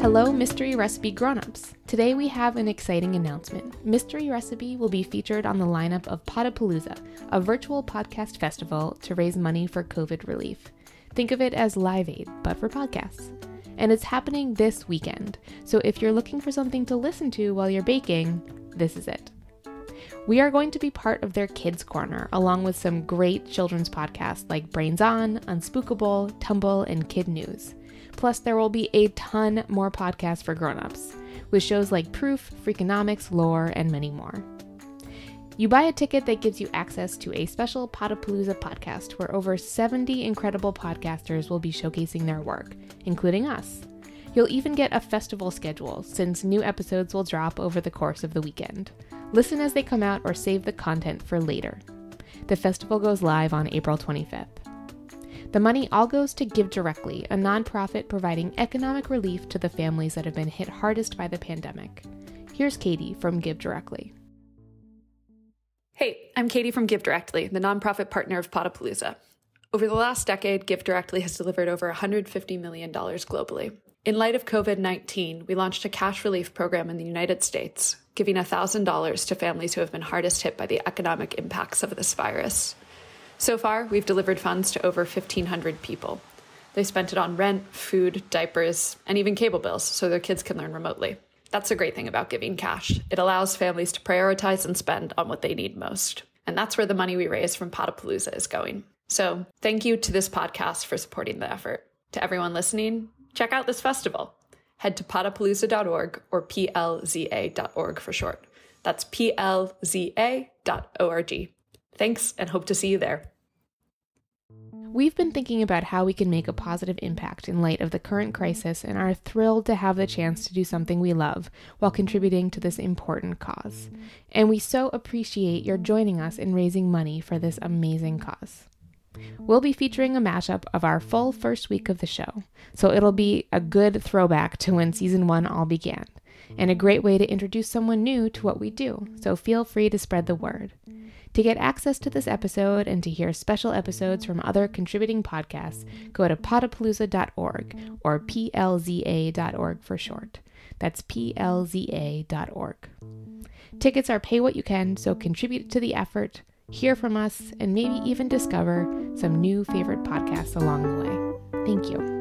Hello, Mystery Recipe grown-ups. Today we have an exciting announcement. Mystery Recipe will be featured on the lineup of Podapalooza, a virtual podcast festival to raise money for COVID relief. Think of it as Live Aid, but for podcasts. And it's happening this weekend, so if you're looking for something to listen to while you're baking, this is it. We are going to be part of their Kids Corner, along with some great children's podcasts like Brains On, Unspookable, Tumble, and Kid News. Plus, there will be a ton more podcasts for grown-ups, with shows like Proof, Freakonomics, Lore, and many more. You buy a ticket that gives you access to a special Podapalooza podcast where over 70 incredible podcasters will be showcasing their work, including us. You'll even get a festival schedule, since new episodes will drop over the course of the weekend. Listen as they come out or save the content for later. The festival goes live on April 25th. The money all goes to GiveDirectly, a nonprofit providing economic relief to the families that have been hit hardest by the pandemic. Here's Katie from GiveDirectly. Hey, I'm Katie from GiveDirectly, the nonprofit partner of Podapalooza. Over the last decade, GiveDirectly has delivered over $150 million globally. In light of COVID-19, we launched a cash relief program in the United States, giving $1,000 to families who have been hardest hit by the economic impacts of this virus. So far, we've delivered funds to over 1,500 people. They spent it on rent, food, diapers, and even cable bills so their kids can learn remotely. That's the great thing about giving cash. It allows families to prioritize and spend on what they need most. And that's where the money we raise from Podapalooza is going. So thank you to this podcast for supporting the effort. To everyone listening, check out this festival. Head to podapalooza.org or plza.org for short. That's plza.org. Thanks, and hope to see you there. We've been thinking about how we can make a positive impact in light of the current crisis and are thrilled to have the chance to do something we love while contributing to this important cause. And we so appreciate your joining us in raising money for this amazing cause. We'll be featuring a mashup of our full first week of the show, so it'll be a good throwback to when Season 1 all began, and a great way to introduce someone new to what we do, so feel free to spread the word. To get access to this episode and to hear special episodes from other contributing podcasts, go to podapalooza.org or plza.org for short. That's plza.org. Tickets are pay what you can, so contribute to the effort, hear from us, and maybe even discover some new favorite podcasts along the way. Thank you.